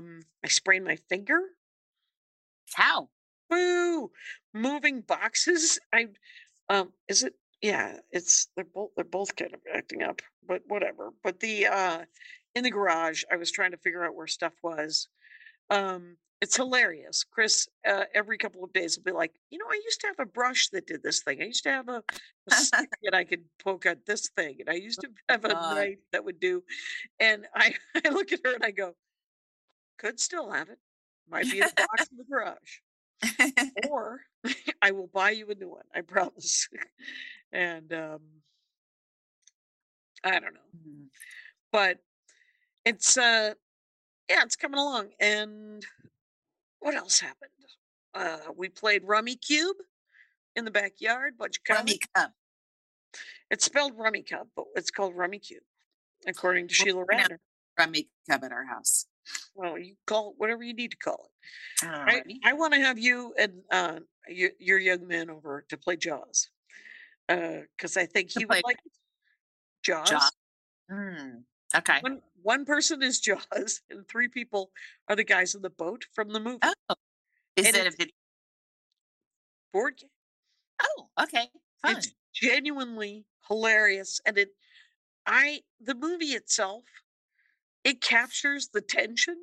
sprained my finger. How? Boo! Moving boxes. They're both kind of acting up, but whatever. But the in the garage, I was trying to figure out where stuff was. It's hilarious. Chris, every couple of days, will be like, I used to have a brush that did this thing. I used to have a stick that I could poke at this thing. And I used to have a knife that would do. And I look at her and I go, could still have it. Might be in a box in the garage. Or I will buy you a new one. I promise. And I don't know. But it's, it's coming along. And what else happened? We played Rummy Cube in the backyard. Bunch of Rummy Cub. It's spelled Rummy Cub, but it's called Rummy Cube, according to Sheila Radner. Rummy Cub at our house. Well, you call it whatever you need to call it. I want to have you and your young man over to play Jaws, because I think he would like it. Jaws. Okay. One person is Jaws, and three people are the guys in the boat from the movie. Oh, is it a video? Board game. Oh, okay. Fun. It's genuinely hilarious, and the movie itself, it captures the tension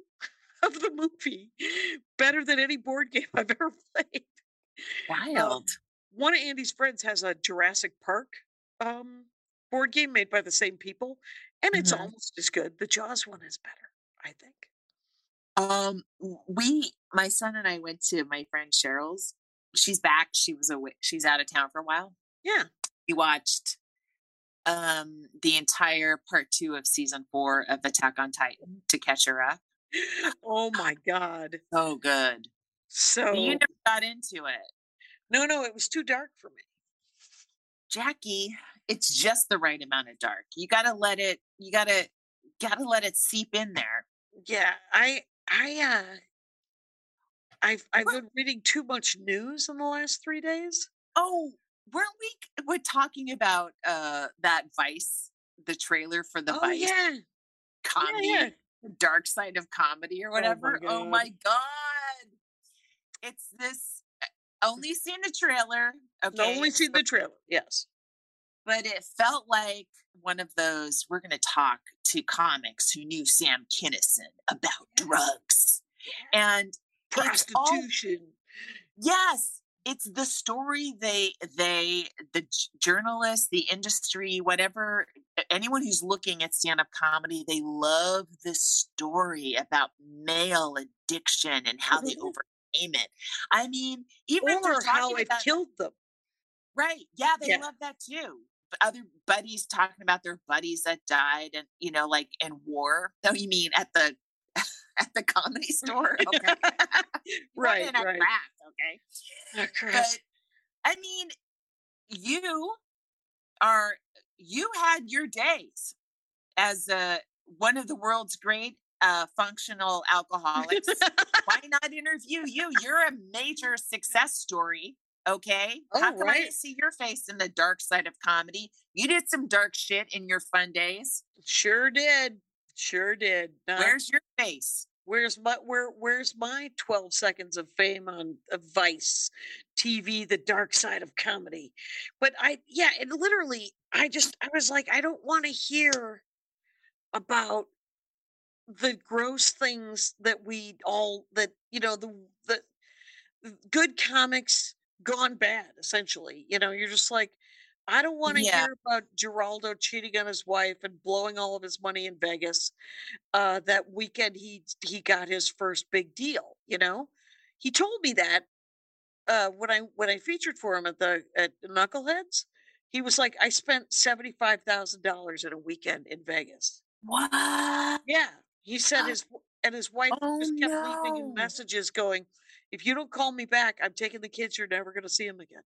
of the movie better than any board game I've ever played. Wild. One of Andy's friends has a Jurassic Park board game made by the same people. And it's almost as good. The Jaws one is better, I think. My son and I went to my friend Cheryl's. She's back. She's out of town for a while. Yeah. We watched the entire part 2 of season 4 of Attack on Titan to catch her up. Oh my God. So good. So you never got into it. No, it was too dark for me. Jackie, it's just the right amount of dark. You gotta let it. You gotta let it seep in there. Yeah, I've been reading too much news in the last 3 days. Oh, weren't we talking about that Vice, the trailer for the Vice comedy, the dark side of comedy or whatever? Oh my God, it's this. Only seen the trailer. Okay. Only seen the trailer. Yes. But it felt like one of those, we're going to talk to comics who knew Sam Kinison about drugs and prostitution. Yes. It's the story the journalists, the industry, whatever, anyone who's looking at stand-up comedy, they love the story about male addiction and how they overcame it. I mean, even or how it killed them. Right. Yeah, they love that too. Other buddies talking about their buddies that died and, you know, like in war. No, you mean at the comedy store. Okay. Right. In Iraq, okay. But I mean, you had your days as one of the world's great functional alcoholics. Why not interview you? You're a major success story. Okay. Oh, how come I didn't see your face in the dark side of comedy? You did some dark shit in your fun days. Sure did. Sure did. Where's your face? Where's my 12 seconds of fame on Vice TV, the dark side of comedy? But I was like, I don't want to hear about the gross things that we all, that, you know, the good comics gone bad, essentially. You know, you're just like, I don't want to hear about Geraldo cheating on his wife and blowing all of his money in Vegas. That weekend, he got his first big deal. You know, he told me that when I featured for him at Knuckleheads, he was like, I spent $75,000 in a weekend in Vegas. What? Yeah, he said his wife just kept leaving him messages going, if you don't call me back, I'm taking the kids. You're never going to see him again.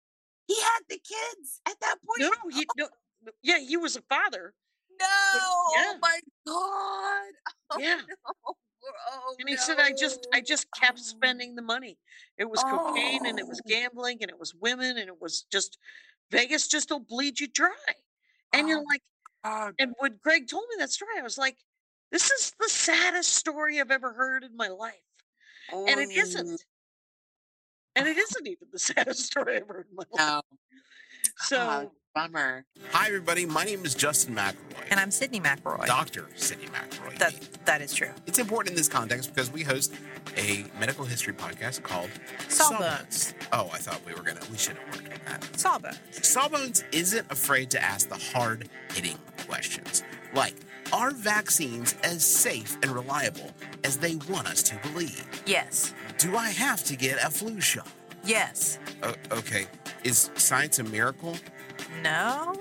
He had the kids at that point. No, he was a father. No, oh my God. Oh, yeah. No. Oh, and he said, I just kept spending the money. It was cocaine and it was gambling and it was women and it was just, Vegas just will bleed you dry. And you're like, and when Greg told me that story, I was like, this is the saddest story I've ever heard in my life. Oh. And it isn't. And it isn't even the saddest story ever in my life. No. So bummer. Hi, everybody. My name is Justin McElroy. And I'm Sydney McElroy. Dr. Sydney McElroy. That is true. It's important in this context because we host a medical history podcast called Sawbones. Oh, I thought we should have worked on that. Sawbones. Sawbones isn't afraid to ask the hard-hitting questions. Like, are vaccines as safe and reliable as they want us to believe? Yes. Do I have to get a flu shot? Yes. Okay. Is science a miracle? No.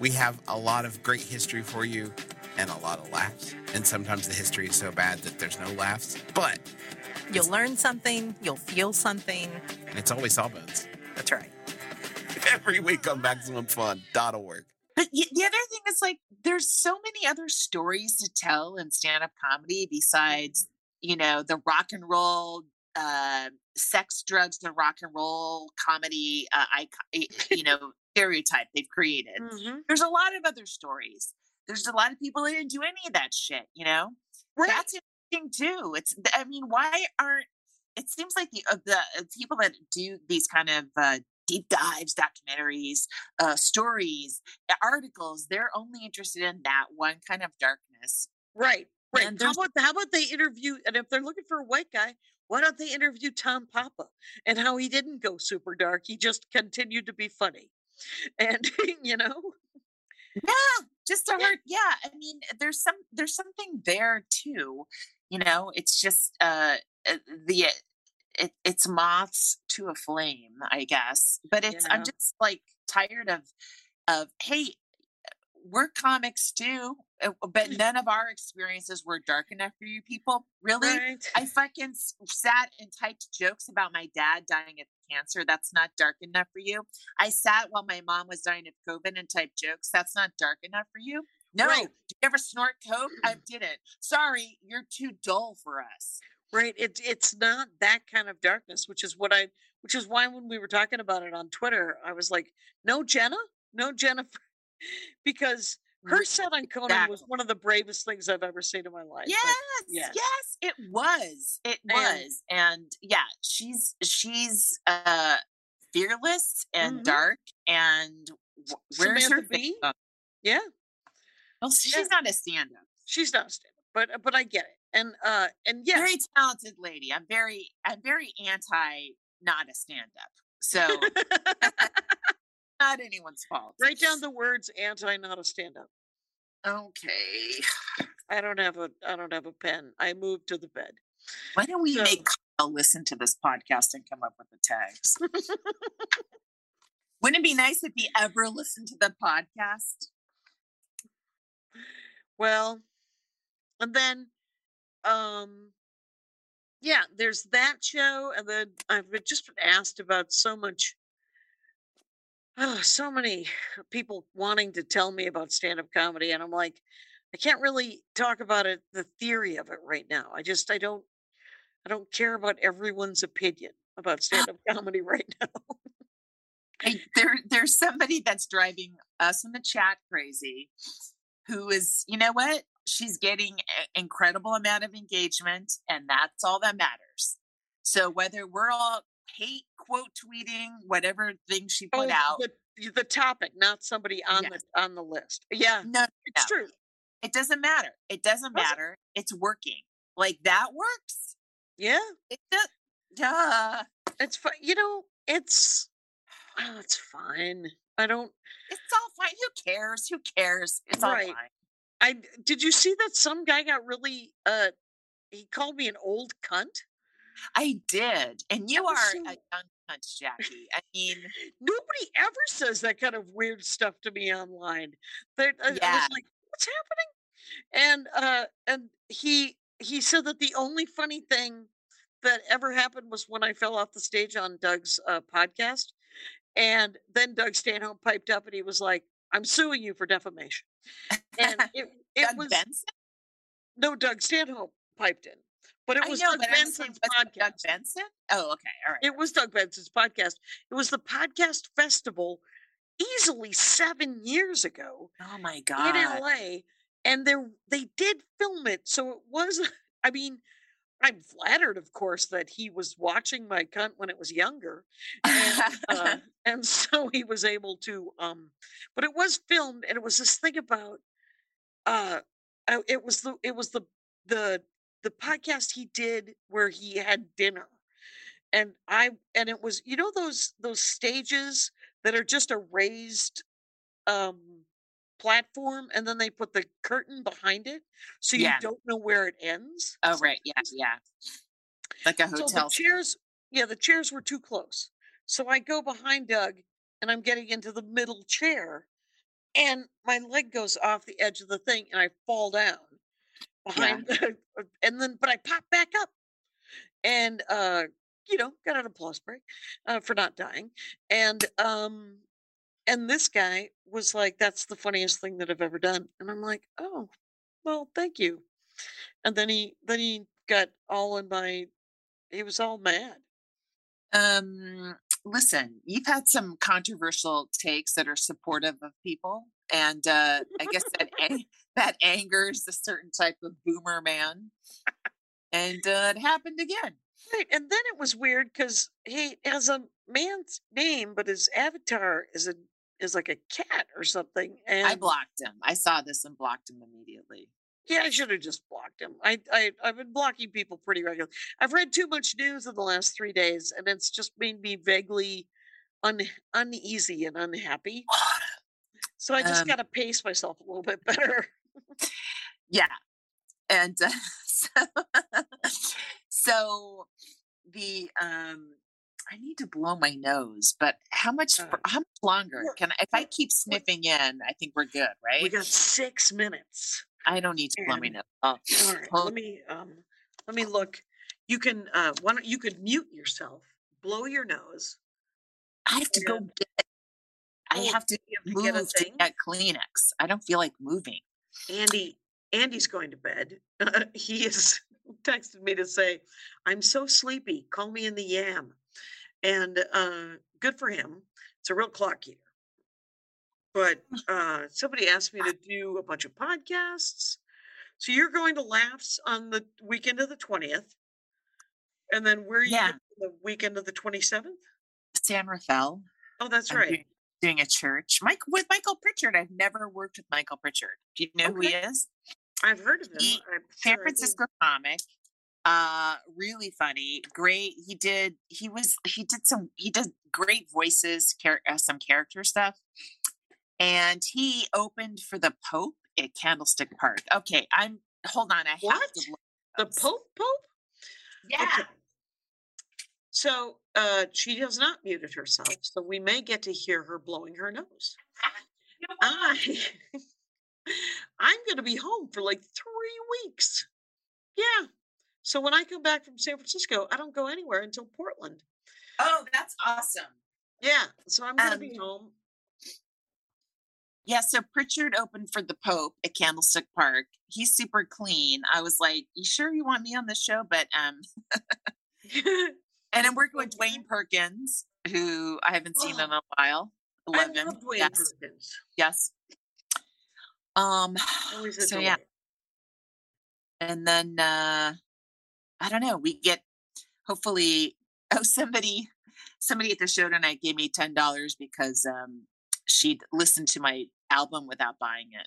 We have a lot of great history for you and a lot of laughs. And sometimes the history is so bad that there's no laughs. But you'll learn something. You'll feel something. And it's always Sawbones. That's right. Every week on MaximumFun.org. But the other thing is, like, there's so many other stories to tell in stand-up comedy besides, you know, the rock and roll, sex, drugs, the rock and roll comedy, icon, you know, stereotype they've created. Mm-hmm. There's a lot of other stories. There's a lot of people that didn't do any of that shit, you know? Right. That's interesting, too. It's, I mean, why aren't, it seems like the people that do these kind of deep dives, documentaries, stories, articles, they're only interested in that one kind of darkness. Right. Right. And how about they interview, and if they're looking for a white guy, why don't they interview Tom Papa and how he didn't go super dark? He just continued to be funny. And, you know. Yeah. Just a hard. Yeah. I mean, there's something there too. You know, it's just it's moths to a flame, I guess. But it's, I'm just like tired of, hey, we're comics too, but none of our experiences were dark enough for you people. Really? Right. I fucking sat and typed jokes about my dad dying of cancer. That's not dark enough for you. I sat while my mom was dying of COVID and typed jokes. That's not dark enough for you. No. Right. Did you ever snort coke? I didn't. Sorry. You're too dull for us. Right. It's not that kind of darkness, which is why when we were talking about it on Twitter, I was like, no Jennifer, because her set on Conan was one of the bravest things I've ever seen in my life. Yes, it was. It was. And yeah, she's fearless and dark. And where's Samantha her thing? Yeah. Well, she's not a stand-up. She's not a stand-up, but I get it. And yeah, very talented lady. I'm very anti not a stand-up. So not anyone's fault. Write down the words anti not a stand-up. Okay. I don't have a pen. I moved to the bed. Why don't we make Kyle listen to this podcast and come up with the tags? Wouldn't it be nice if he ever listened to the podcast? Well, and then, there's that show. And then I've just been asked about so much. Oh, so many people wanting to tell me about stand-up comedy. And I'm like, I can't really talk about it, the theory of it right now. I don't care about everyone's opinion about stand-up comedy right now. There's somebody that's driving us in the chat crazy who is, you know what? She's getting an incredible amount of engagement, and that's all that matters. So whether we're all hate quote tweeting, whatever thing she put out. The topic, not somebody on the list. Yeah, no, it's true. It doesn't matter. It's working. Like, that works. Yeah. It does. Duh. It's fine. You know, it's fine. It's all fine. Who cares? It's all fine. Did you see that some guy got really, he called me an old cunt? I did. And you are a young cunt, Jackie. I mean. Nobody ever says that kind of weird stuff to me online. I was like, what's happening? And he said that the only funny thing that ever happened was when I fell off the stage on Doug's podcast. And then Doug Stanhope piped up and he was like, I'm suing you for defamation. And it Doug was Benson? No, Doug Stanhope piped in. But it was Doug Benson's podcast. Doug Benson? Oh, okay. All right. It was Doug Benson's podcast. It was the podcast festival easily 7 years ago. Oh my God. In LA. And they did film it. So it was, I mean, I'm flattered, of course, that he was watching my cunt when it was younger. And so he was able to, but it was filmed, and it was this thing about, it was the podcast he did where he had dinner, and it was, you know, those stages that are just a raised platform, and then they put the curtain behind it, so you don't know where it ends. Oh, sometimes. Right, yeah, like a hotel. So the chairs were too close, so I go behind Doug, and I'm getting into the middle chair, and my leg goes off the edge of the thing, and I fall down behind but I pop back up, and got an applause break for not dying, and this guy was like, that's the funniest thing that I've ever done. And I'm like, oh, well, thank you. And then he got all in my, he was all mad. Listen, you've had some controversial takes that are supportive of people. And I guess that that angers a certain type of boomer man. And it happened again. Right. And then it was weird because he has a man's name, but his avatar is like a cat or something. And I blocked him. I saw this and blocked him immediately. Yeah, I should have just blocked him. I've been blocking people pretty regularly. I've read too much news in the last 3 days, and it's just made me vaguely uneasy and unhappy. So I just got to pace myself a little bit better. Yeah. And so the, I need to blow my nose, but how much longer can I, if I keep sniffing in, I think we're good, right? We got 6 minutes. I don't need to blow my nose. Oh. All right. Let me look. You can, you could mute yourself, blow your nose. I have to go get it. I have to move get a thing at Kleenex. I don't feel like moving. Andy's going to bed. He has texted me to say, I'm so sleepy. Call me in the yam. And good for him. It's a real clock here. But somebody asked me to do a bunch of podcasts. So you're going to Laughs on the weekend of the 20th. And then where are you the weekend of the 27th? San Rafael. Oh, that's right. Doing a church. With Michael Pritchard. I've never worked with Michael Pritchard. Do you know who he is? I've heard of him. San Francisco comic. Really funny. Great. He did great voices, some character stuff. And he opened for the Pope at Candlestick Park. Okay, hold on. Have to look at those. The Pope? Yeah. Okay. So she has not muted herself, so we may get to hear her blowing her nose. I'm going to be home for like 3 weeks. Yeah. So when I come back from San Francisco, I don't go anywhere until Portland. Oh, that's awesome. Yeah. So I'm going to be home. Yeah, so Pritchard opened for the Pope at Candlestick Park. He's super clean. I was like, you sure you want me on this show? But, and I'm working with Dwayne Perkins, who I haven't seen in a while. I love him. Dwayne Perkins. Yes. So yeah. And then, I don't know, we get, hopefully, somebody at the show tonight gave me $10 because, she'd listened to my album without buying it.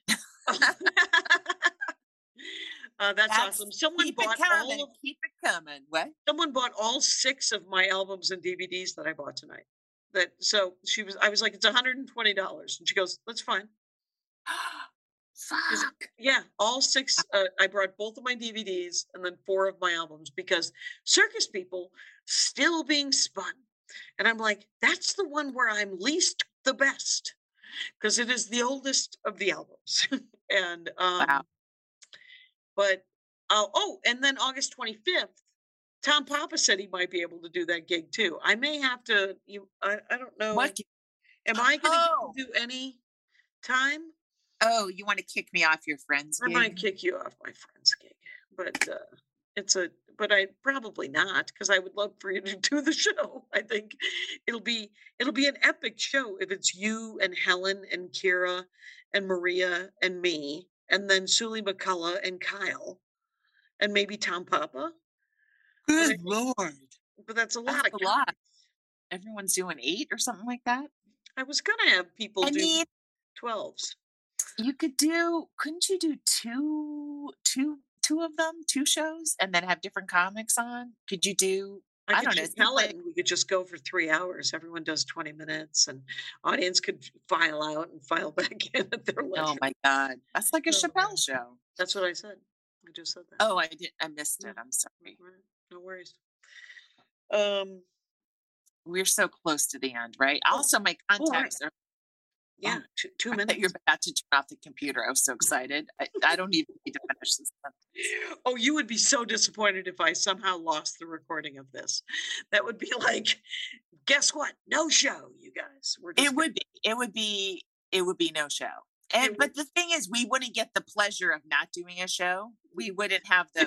That's awesome. Keep it coming. What? Someone bought all 6 of my albums and DVDs that I bought tonight. I was like, it's $120. And she goes, that's fine. Fuck. Yeah. All 6. I brought both of my DVDs and then 4 of my albums because Circus People still being spun. And I'm like, that's the one where I'm least the best because it is the oldest of the albums. And wow. But and then August 25th, Tom Papa said he might be able to do that gig too. I may have to. I don't know. What? Am I going to do any time? Oh, you want to kick me off your friend's gig? I might kick you off my friend's gig, but but I probably not, because I would love for you to do the show. I think it'll be an epic show if it's you and Helen and Kira and Maria and me, and then Sully McCullough and Kyle, and maybe Tom Papa. Good Lord! But that's a lot. That's a lot. Everyone's doing 8 or something like that. I was gonna have people do 12s. You could do. Couldn't you do two of them, 2 shows, and then have different comics on? Could you do? We could just go for 3 hours. Everyone does 20 minutes, and audience could file out and file back in at their leisure. Oh my God, that's like a Chappelle show. That's what I said. I just said that. Oh, I did. I missed it. I'm sorry. No worries. We're so close to the end, right? Also, my contacts are. Yeah, 2 minutes. You're about to turn off the computer. I was so excited. I don't even need to finish this sentence. Oh, you would be so disappointed if I somehow lost the recording of this. That would be like, guess what? No show, you guys. It would be no show. But the thing is, we wouldn't get the pleasure of not doing a show. We wouldn't have the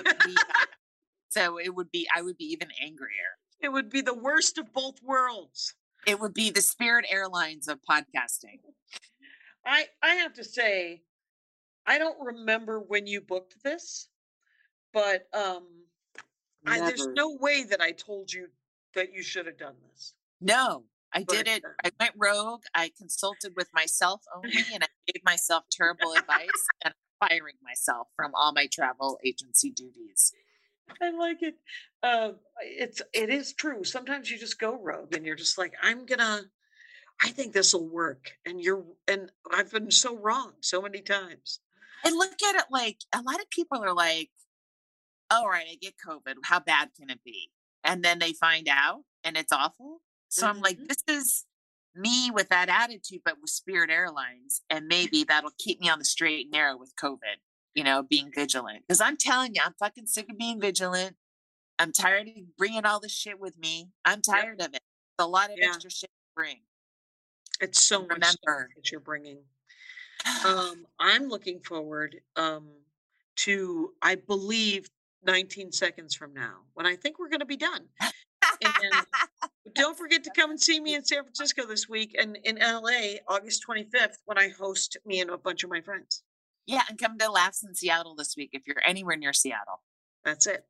so I would be even angrier. It would be the worst of both worlds. It would be the Spirit Airlines of podcasting. I have to say, I don't remember when you booked this, but there's no way that I told you that you should have done this. No, did it. I went rogue. I consulted with myself only, and I gave myself terrible advice, and I'm firing myself from all my travel agency duties. I like it. It is true. Sometimes you just go rogue and you're just like, I think this will work. And I've been so wrong so many times. And look at it like a lot of people are like, all right, I get COVID. How bad can it be? And then they find out and it's awful. So I'm like, this is me with that attitude, but with Spirit Airlines. And maybe that'll keep me on the straight and narrow with COVID. You know, being vigilant, because I'm telling you, I'm fucking sick of being vigilant. I'm tired of bringing all this shit with me. I'm tired of it. It's a lot of extra shit to bring. It's so much stuff that you're bringing. I'm looking forward to, I believe, 19 seconds from now, when I think we're going to be done. And don't forget to come and see me in San Francisco this week, and in LA, August 25th, when I host me and a bunch of my friends. Yeah, and come to Laughs in Seattle this week if you're anywhere near Seattle. That's it.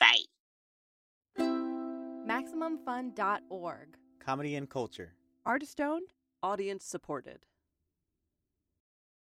Bye. MaximumFun.org. comedy and culture. Artist owned, audience supported.